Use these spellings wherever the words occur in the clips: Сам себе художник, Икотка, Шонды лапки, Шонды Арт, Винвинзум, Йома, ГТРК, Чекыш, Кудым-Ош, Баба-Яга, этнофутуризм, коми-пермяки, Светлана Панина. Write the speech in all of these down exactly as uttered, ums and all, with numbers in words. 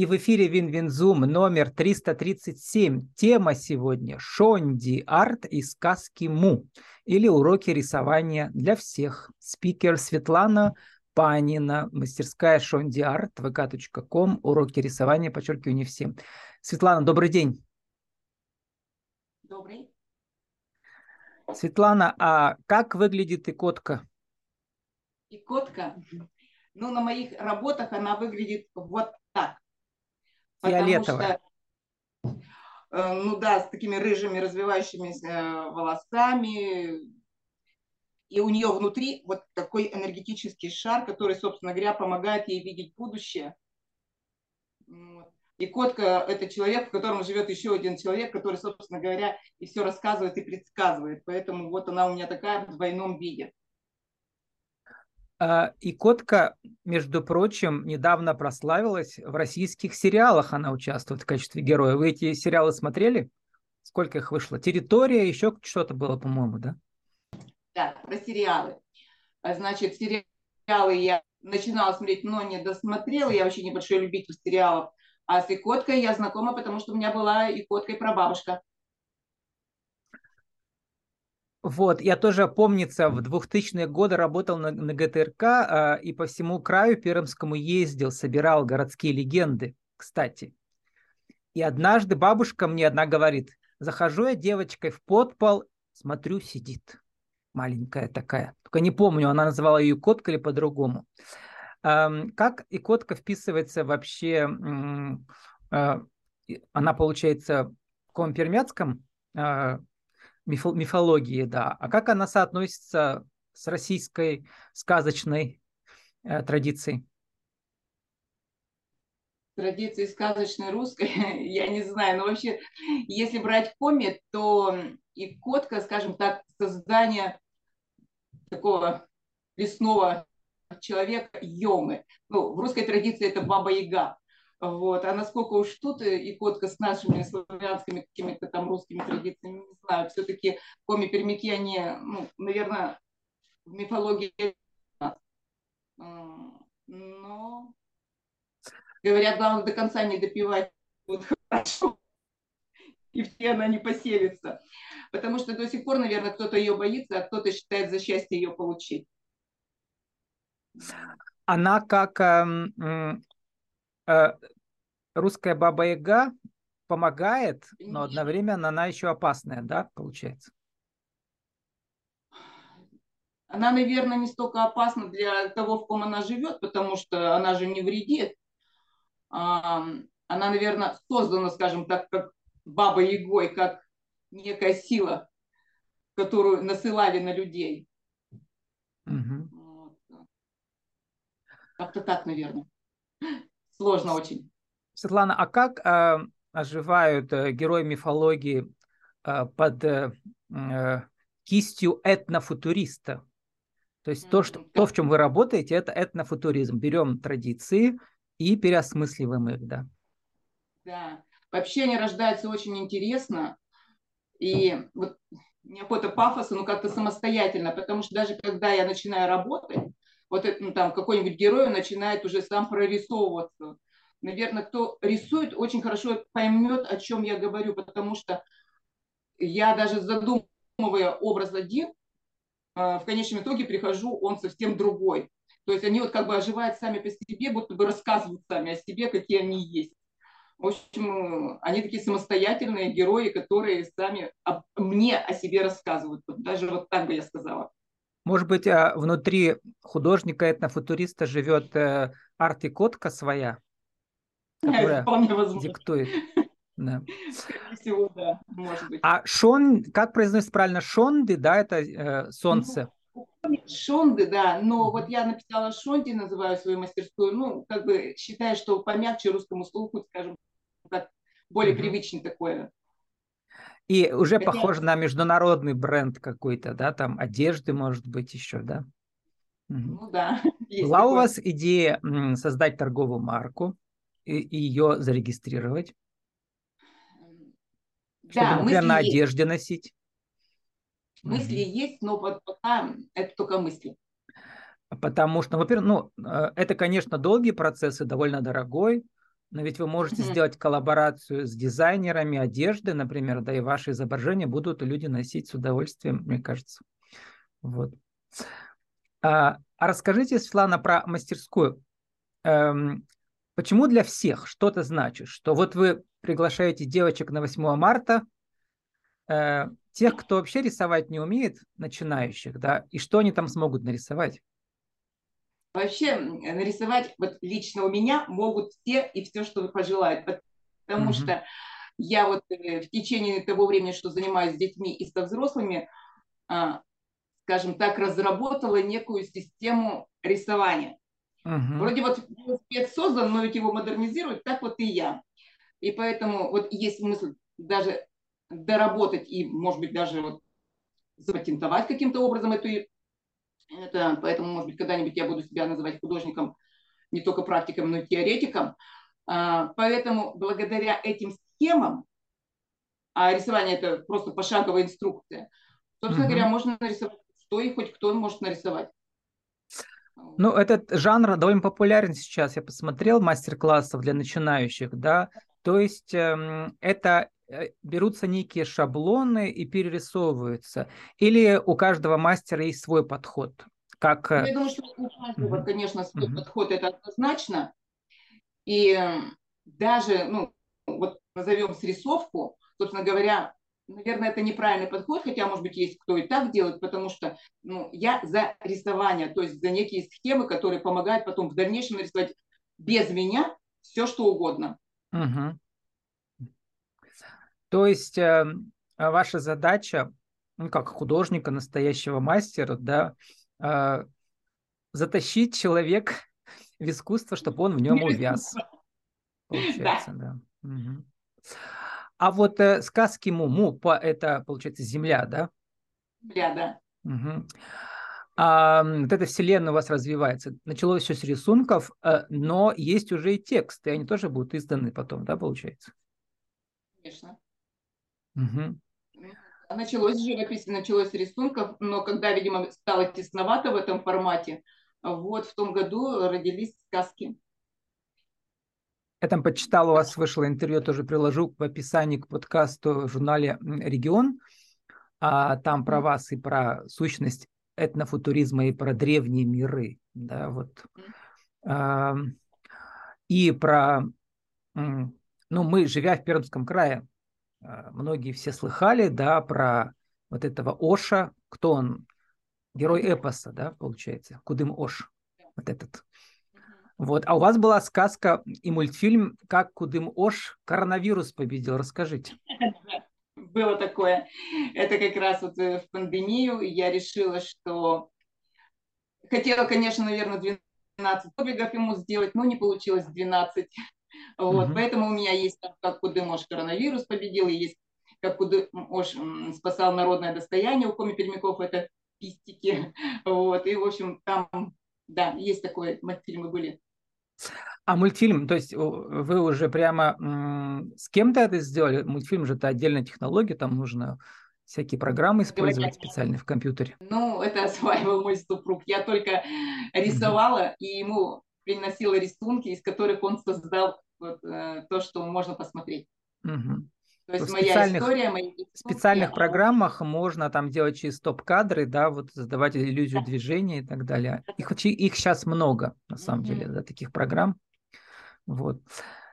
И в эфире Винвинзум номер триста тридцать семь. Тема сегодня «Шонды арт и сказки му» или уроки рисования для всех. Спикер Светлана Панина, мастерская Шонды Арт, вэ ка точка ком, уроки рисования, подчеркиваю, не всем. Светлана, добрый день. Добрый. Светлана, а как выглядит икотка? Икотка? Ну, на моих работах она выглядит вот так. Фиолетовая. Потому что, ну да, с такими рыжими развивающимися волосами. И у нее внутри вот такой энергетический шар, который, собственно говоря, помогает ей видеть будущее. Икотка – это человек, в котором живет еще один человек, который, собственно говоря, и все рассказывает и предсказывает. Поэтому вот она у меня такая в двойном виде. Икотка, между прочим, недавно прославилась в российских сериалах. Она участвует в качестве героя. Вы эти сериалы смотрели? Сколько их вышло? «Территория», еще что-то было, по-моему, да? Да, про сериалы. Значит, сериалы я начинала смотреть, но не досмотрела. Я вообще небольшой любитель сериалов. А с икоткой я знакома, потому что у меня была икоткой прабабушка. Вот, я тоже, помнится, в двухтысячные годы работал на, на гэ тэ эр ка э, и по всему краю пермскому ездил, собирал городские легенды, кстати. И однажды бабушка мне одна говорит: захожу я девочкой в подпол, смотрю, сидит маленькая такая. Только не помню, она называла ее икоткой или по-другому. Как икотка вписывается вообще, она получается в компермятском мифологии, да, а как она соотносится с российской сказочной традицией? Традиции сказочной русской, я не знаю, но вообще, если брать коми, то икотка, скажем так, создание такого лесного человек Йомы. Ну, в русской традиции это Баба-Яга. Вот. А насколько уж тут икотка с нашими славянскими какими-то там русскими традициями, не знаю. Все-таки коми-пермяки, они, ну, наверное, в мифологии. Но говорят, главное до конца не допивать. Вот хорошо. И все она не поселится. Потому что до сих пор, наверное, кто-то ее боится, а кто-то считает за счастье ее получить. Она как э, э, русская Баба-Яга помогает, но одновременно она еще опасная, да, получается? Она, наверное, не столько опасна для того, в ком она живет, потому что она же не вредит. Она, наверное, создана, скажем так, как Баба-Ягой, как некая сила, которую насылали на людей. Угу. Как-то так, наверное. Сложно очень. Светлана, а как э, оживают э, герои мифологии э, под э, э, кистью этнофутуриста? То есть mm-hmm. то, что, то, в чем вы работаете, это этнофутуризм. Берем традиции и переосмысливаем их, да? Да. Вообще они рождаются очень интересно. И вот неохота пафоса, но как-то самостоятельно. Потому что даже когда я начинаю работать, вот ну, там какой-нибудь герой начинает уже сам прорисовываться. Наверное, кто рисует, очень хорошо поймет, о чем я говорю, потому что я даже задумывая образ один, в конечном итоге прихожу, он совсем другой. То есть они вот как бы оживают сами по себе, будто бы рассказывают сами о себе, какие они есть. В общем, они такие самостоятельные герои, которые сами об, мне о себе рассказывают. Даже вот так бы я сказала. Может быть, внутри художника-этнофутуриста живет арт-икотка своя, которая диктует. Да. Всего, да, может быть. А шон, как произносится правильно, шонды, да, это э, солнце? Шонды, да, но вот я написала шонды, называю свою мастерскую, ну, как бы считаю, что помягче русскому слуху, скажем, так, более mm-hmm. привычный такое. И уже хотя... похоже на международный бренд какой-то, да, там одежды, может быть, еще, да? Ну да. Была такой. У вас идея создать торговую марку и, и ее зарегистрировать? Да, чтобы, например, на одежде есть. Носить? Мысли угу. есть, но вот пока это только мысли. Потому что, во-первых, ну, это, конечно, долгий процесс и довольно дорогой. Но ведь вы можете mm-hmm. сделать коллаборацию с дизайнерами одежды, например, да, и ваши изображения будут люди носить с удовольствием, мне кажется. Вот. А, а расскажите, Светлана, про мастерскую. Эм, почему для всех что-то значит? Что вот вы приглашаете девочек на восьмое марта, э, тех, кто вообще рисовать не умеет, начинающих, да, и что они там смогут нарисовать? Вообще нарисовать вот лично у меня могут все и все, что пожелают, потому mm-hmm. что я вот в течение того времени, что занимаюсь с детьми и со взрослыми, скажем так, разработала некую систему рисования. Mm-hmm. Вроде вот спец создан, но ведь его модернизируют, так вот и я. И поэтому вот есть смысл даже доработать и, может быть, даже вот запатентовать каким-то образом эту Это, поэтому, может быть, когда-нибудь я буду себя называть художником, не только практиком, но и теоретиком. А, поэтому благодаря этим схемам, а рисование – это просто пошаговая инструкция, собственно mm-hmm. говоря, можно нарисовать, что и хоть кто может нарисовать. Ну, этот жанр довольно популярен сейчас. Я посмотрел мастер-классов для начинающих, да. То есть э, это... берутся некие шаблоны и перерисовываются? Или у каждого мастера есть свой подход? Как... Я думаю, что у каждого, mm-hmm. конечно, свой mm-hmm. подход, это однозначно. И даже, ну, вот назовем срисовку, собственно говоря, наверное, это неправильный подход, хотя, может быть, есть кто и так делает, потому что ну, я за рисование, то есть за некие схемы, которые помогают потом в дальнейшем рисовать без меня все, что угодно. Mm-hmm. То есть э, ваша задача, ну, как художника, настоящего мастера, да, э, затащить человека в искусство, чтобы он в нем увяз. Получается, да. да. Угу. А вот э, сказки Муму, по, это, получается, Земля, да? Земля, да. Угу. А, вот эта вселенная у вас развивается. Началось все с рисунков, э, но есть уже и тексты, они тоже будут изданы потом, да, получается? Конечно. Угу. Началось живопись, началось с рисунков, но когда, видимо, стало тесновато в этом формате, вот в том году родились сказки. Я там почитала, у вас вышло интервью, тоже приложу в описании к подкасту в журнале «Регион». А там про вас и про сущность этнофутуризма, и про древние миры. Да, вот. А, и про... Ну, мы, живя в Пермском крае, многие все слыхали, да, про вот этого Оша, кто он, герой эпоса, да, получается, Кудым-Ош, вот этот. Вот, а у вас была сказка и мультфильм «Как Кудым-Ош коронавирус победил», расскажите. Было такое, это как раз вот в пандемию я решила, что хотела, конечно, наверное, двенадцать подвигов ему сделать, но не получилось двенадцать. Вот, uh-huh. Поэтому у меня есть «Как Кудым-Ош коронавирус победил», и есть «Как Кудым-Ош спасал народное достояние», у коми-пермяков это пистики. Вот, и, в общем, там, да, есть такое, мультфильмы были. А мультфильм, то есть вы уже прямо м- с кем-то это сделали? Мультфильм же это отдельная технология, там нужно всякие программы использовать специальные в компьютере. Ну, это осваивал мой супруг. Я только рисовала, uh-huh. и ему... приносила рисунки, из которых он создал вот, э, то, что можно посмотреть. Угу. То есть в моя история, мои рисунки, в специальных программах можно там делать через топ-кадры, да, вот создавать иллюзию да. движения и так далее. Их, их сейчас много, на самом угу. деле, да, таких программ. Вот.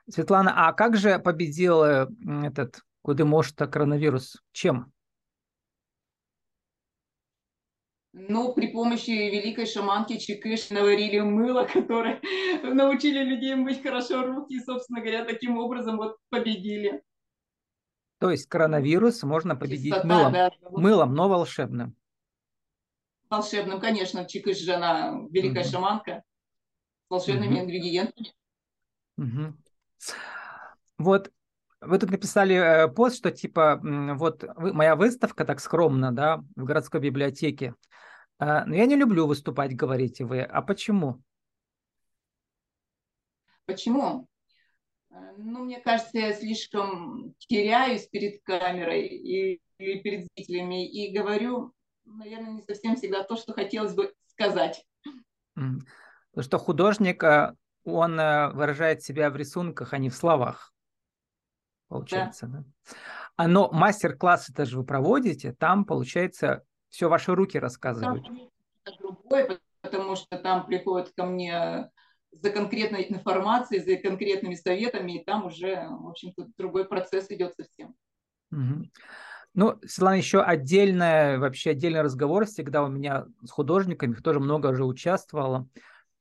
Светлана, а как же победил этот Кудым-Ош-то коронавирус? Чем? Ну, при помощи великой шаманки Чекыш наварили мыло, которое научили людей мыть хорошо руки и, собственно говоря, таким образом вот победили. То есть коронавирус можно победить Чистота, мылом, да. мылом, но волшебным. Волшебным, конечно. Чекыш же она великая угу. шаманка с волшебными угу. ингредиентами. Угу. Вот. Вы тут написали пост, что типа вот моя выставка так скромно, да, в городской библиотеке. Но я не люблю выступать, говорите вы. А почему? Почему? Ну, мне кажется, я слишком теряюсь перед камерой и, и перед зрителями и говорю, наверное, не совсем всегда то, что хотелось бы сказать. Потому что художник он выражает себя в рисунках, а не в словах. Получается, да. да? Но мастер-класс это же вы проводите, там, получается, все ваши руки рассказывают. Там другое, потому что там приходят ко мне за конкретной информацией, за конкретными советами, и там уже, в общем-то, другой процесс идет совсем. Угу. Ну, Светлана, еще отдельная, вообще отдельный разговор всегда у меня с художниками, тоже много уже участвовала.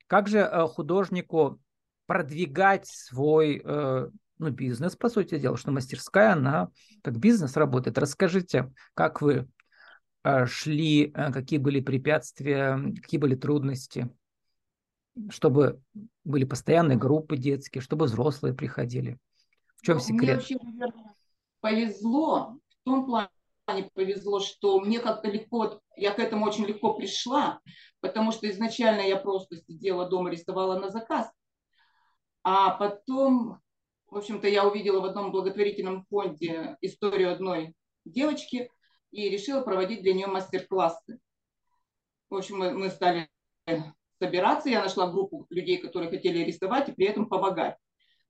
Как же художнику продвигать свой ну, бизнес, по сути дела, что мастерская, она как бизнес работает. Расскажите, как вы шли, какие были препятствия, какие были трудности, чтобы были постоянные группы детские, чтобы взрослые приходили. В чем секрет? Мне вообще, наверное, повезло, в том плане повезло, что мне как-то легко, я к этому очень легко пришла, потому что изначально я просто сидела дома, рисовала на заказ, а потом, в общем-то, я увидела в одном благотворительном фонде историю одной девочки и решила проводить для нее мастер-классы. В общем, мы, мы стали собираться, я нашла группу людей, которые хотели рисовать и при этом помогать.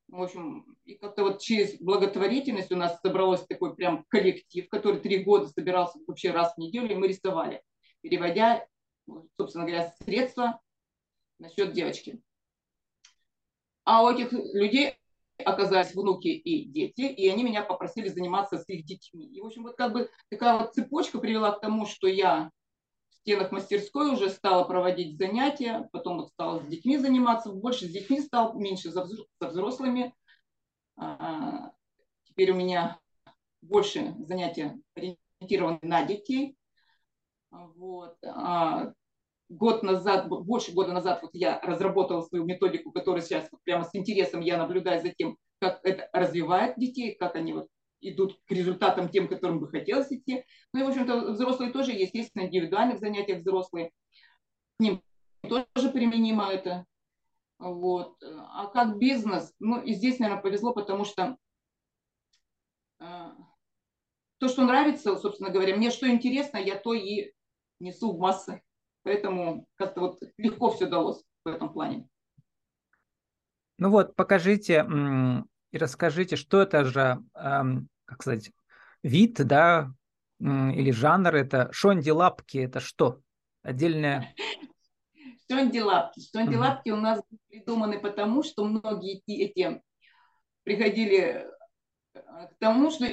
В общем, и как-то вот через благотворительность у нас собралось такой прям коллектив, который три года собирался вообще раз в неделю, и мы рисовали, переводя, собственно говоря, средства на счет девочки. А у этих людей оказались внуки и дети, и они меня попросили заниматься с их детьми. И, в общем, вот как бы такая вот цепочка привела к тому, что я в стенах мастерской уже стала проводить занятия, потом вот стала с детьми заниматься, больше с детьми стал, меньше со взрослыми. А, теперь у меня больше занятия ориентированы на детей. Вот. А, год назад, больше года назад вот я разработала свою методику, которая сейчас вот прямо с интересом я наблюдаю за тем, как это развивает детей, как они вот идут к результатам тем, которым бы хотелось идти. Ну и, в общем-то, взрослые тоже есть, естественно, на индивидуальных занятиях взрослые. К ним тоже применимо это. Вот. А как бизнес? Ну, и здесь, наверное, повезло, потому что э, то, что нравится, собственно говоря, мне что интересно, я то и несу в массы. Поэтому как-то вот легко все далось в этом плане. Ну вот, покажите и расскажите, что это же, как сказать, вид, да, или жанр, это шонды лапки, это что? Отдельное. Шонды лапки. Шонды лапки у нас придуманы потому, что многие эти приходили к тому, что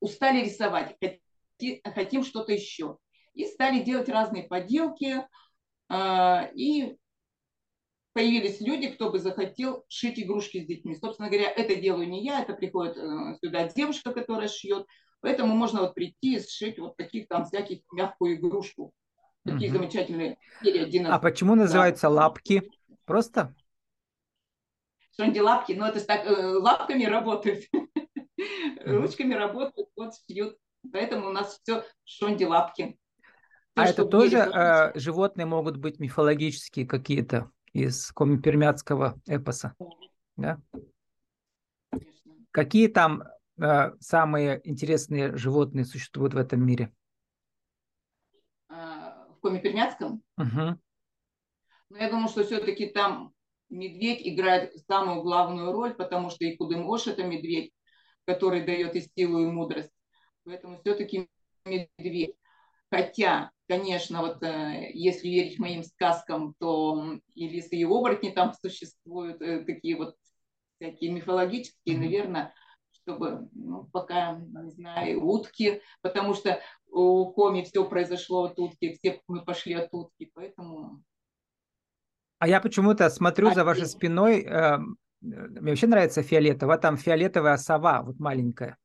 устали рисовать, хотим что-то еще. И стали делать разные поделки, и появились люди, кто бы захотел шить игрушки с детьми. Собственно говоря, это делаю не я, это приходит сюда девушка, которая шьет, поэтому можно вот прийти и сшить вот таких там всяких мягкую игрушку. Такие угу. замечательные серии. А почему называются лапки? Просто? Шонды лапки, ну это так, лапками работают, ручками работают, вот шьют, поэтому у нас все шонды лапки. А это тоже э, животные могут быть мифологические какие-то из пермякского эпоса? Да? Какие там э, самые интересные животные существуют в этом мире? В коми-пермякском? Угу. Ну, я думаю, что все-таки там медведь играет самую главную роль, потому что и Кудым-Ош – это медведь, который дает и силу, и мудрость. Поэтому все-таки медведь. Хотя, конечно, вот э, если верить моим сказкам, то и лисы, и оборотни там существуют, э, такие вот всякие мифологические, наверное, чтобы, ну, пока, не знаю, утки, потому что у коми все произошло от утки, все мы пошли от утки, поэтому... А я почему-то смотрю а за вашей и... спиной, э, мне вообще нравится фиолетовая, там фиолетовая сова, вот маленькая,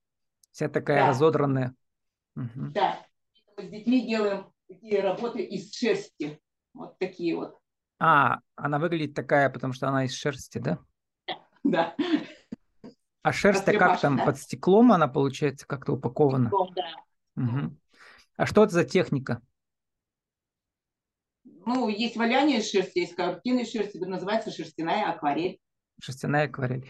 вся такая да. разодранная. Угу. Да. С детьми делаем такие работы из шерсти. Вот такие вот. А, она выглядит такая, потому что она из шерсти, да? Да. А шерсть-то как там? Да? Под стеклом она, получается, как-то упакована? Стеклом, да. Угу. А что это за техника? Ну, есть валяние из шерсти, есть картины из шерсти, называется шерстяная акварель. Шерстяная акварель.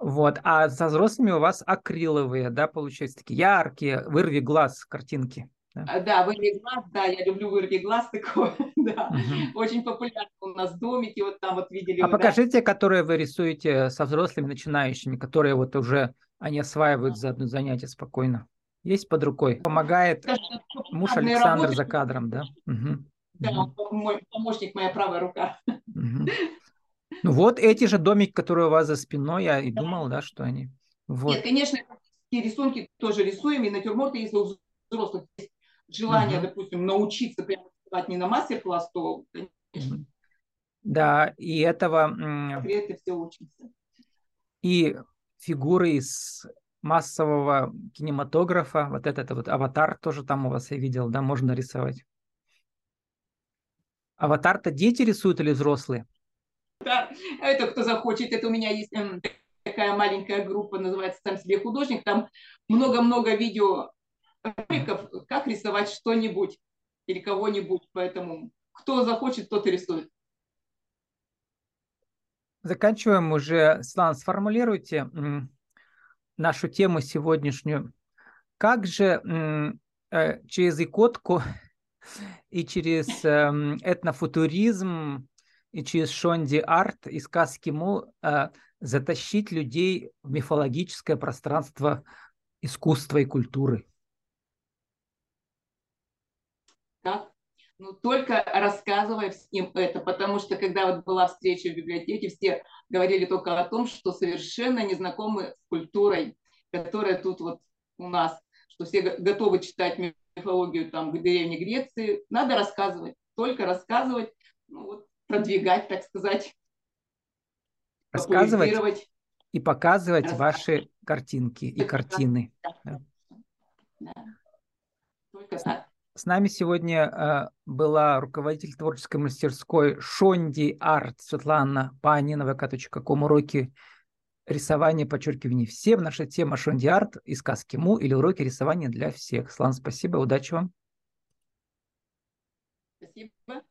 Вот. А со взрослыми у вас акриловые, да, получается, такие яркие, вырви глаз картинки. Да, да, вырви глаз, да, я люблю вырви глаз такое, да. Угу. Очень популярно у нас домики, вот там вот видели. А вы, покажите, да? Которые вы рисуете со взрослыми начинающими, которые вот уже, они осваивают за одно занятие спокойно. Есть под рукой? Помогает муж Александр работы. За кадром, да? Угу. Да, угу. Мой помощник, моя правая рука. Угу. Ну вот эти же домики, которые у вас за спиной, я и думал, да, что они. Вот. Нет, конечно, рисунки тоже рисуем, и натюрморты, если у взрослых есть желание, угу. допустим, научиться прямо рисовать не на мастер-класс, то, конечно. Да, и этого... Секреты все учатся. И фигуры из массового кинематографа, вот этот вот аватар тоже там у вас я видел, да, можно рисовать. Аватар-то дети рисуют или взрослые? Да, это кто захочет. Это у меня есть э, такая маленькая группа, называется «Сам себе художник». Там много-много видео роликов, как рисовать что-нибудь или кого-нибудь. Поэтому кто захочет, тот и рисует. Заканчиваем уже. Светлана, сформулируйте нашу тему сегодняшнюю. Как же э, через икотку и через э, этнофутуризм и через Шонды Арт и сказки Му э, затащить людей в мифологическое пространство искусства и культуры? Да. Ну, только рассказывая им это, потому что когда вот была встреча в библиотеке, все говорили только о том, что совершенно не знакомы с культурой, которая тут вот у нас, что все готовы читать мифологию там в древней Греции. Надо рассказывать, только рассказывать. Ну, вот, продвигать, так сказать. Рассказывать и показывать рассказывать. ваши картинки и картины. Да. Да. Только так. С нами сегодня была руководитель творческой мастерской Шонды Арт Светлана Панина, вэ ка точка ком, уроки рисования, подчеркивание всем. Наша тема Шонды Арт и сказки Му или уроки рисования для всех. Светлана, спасибо, удачи вам. Спасибо.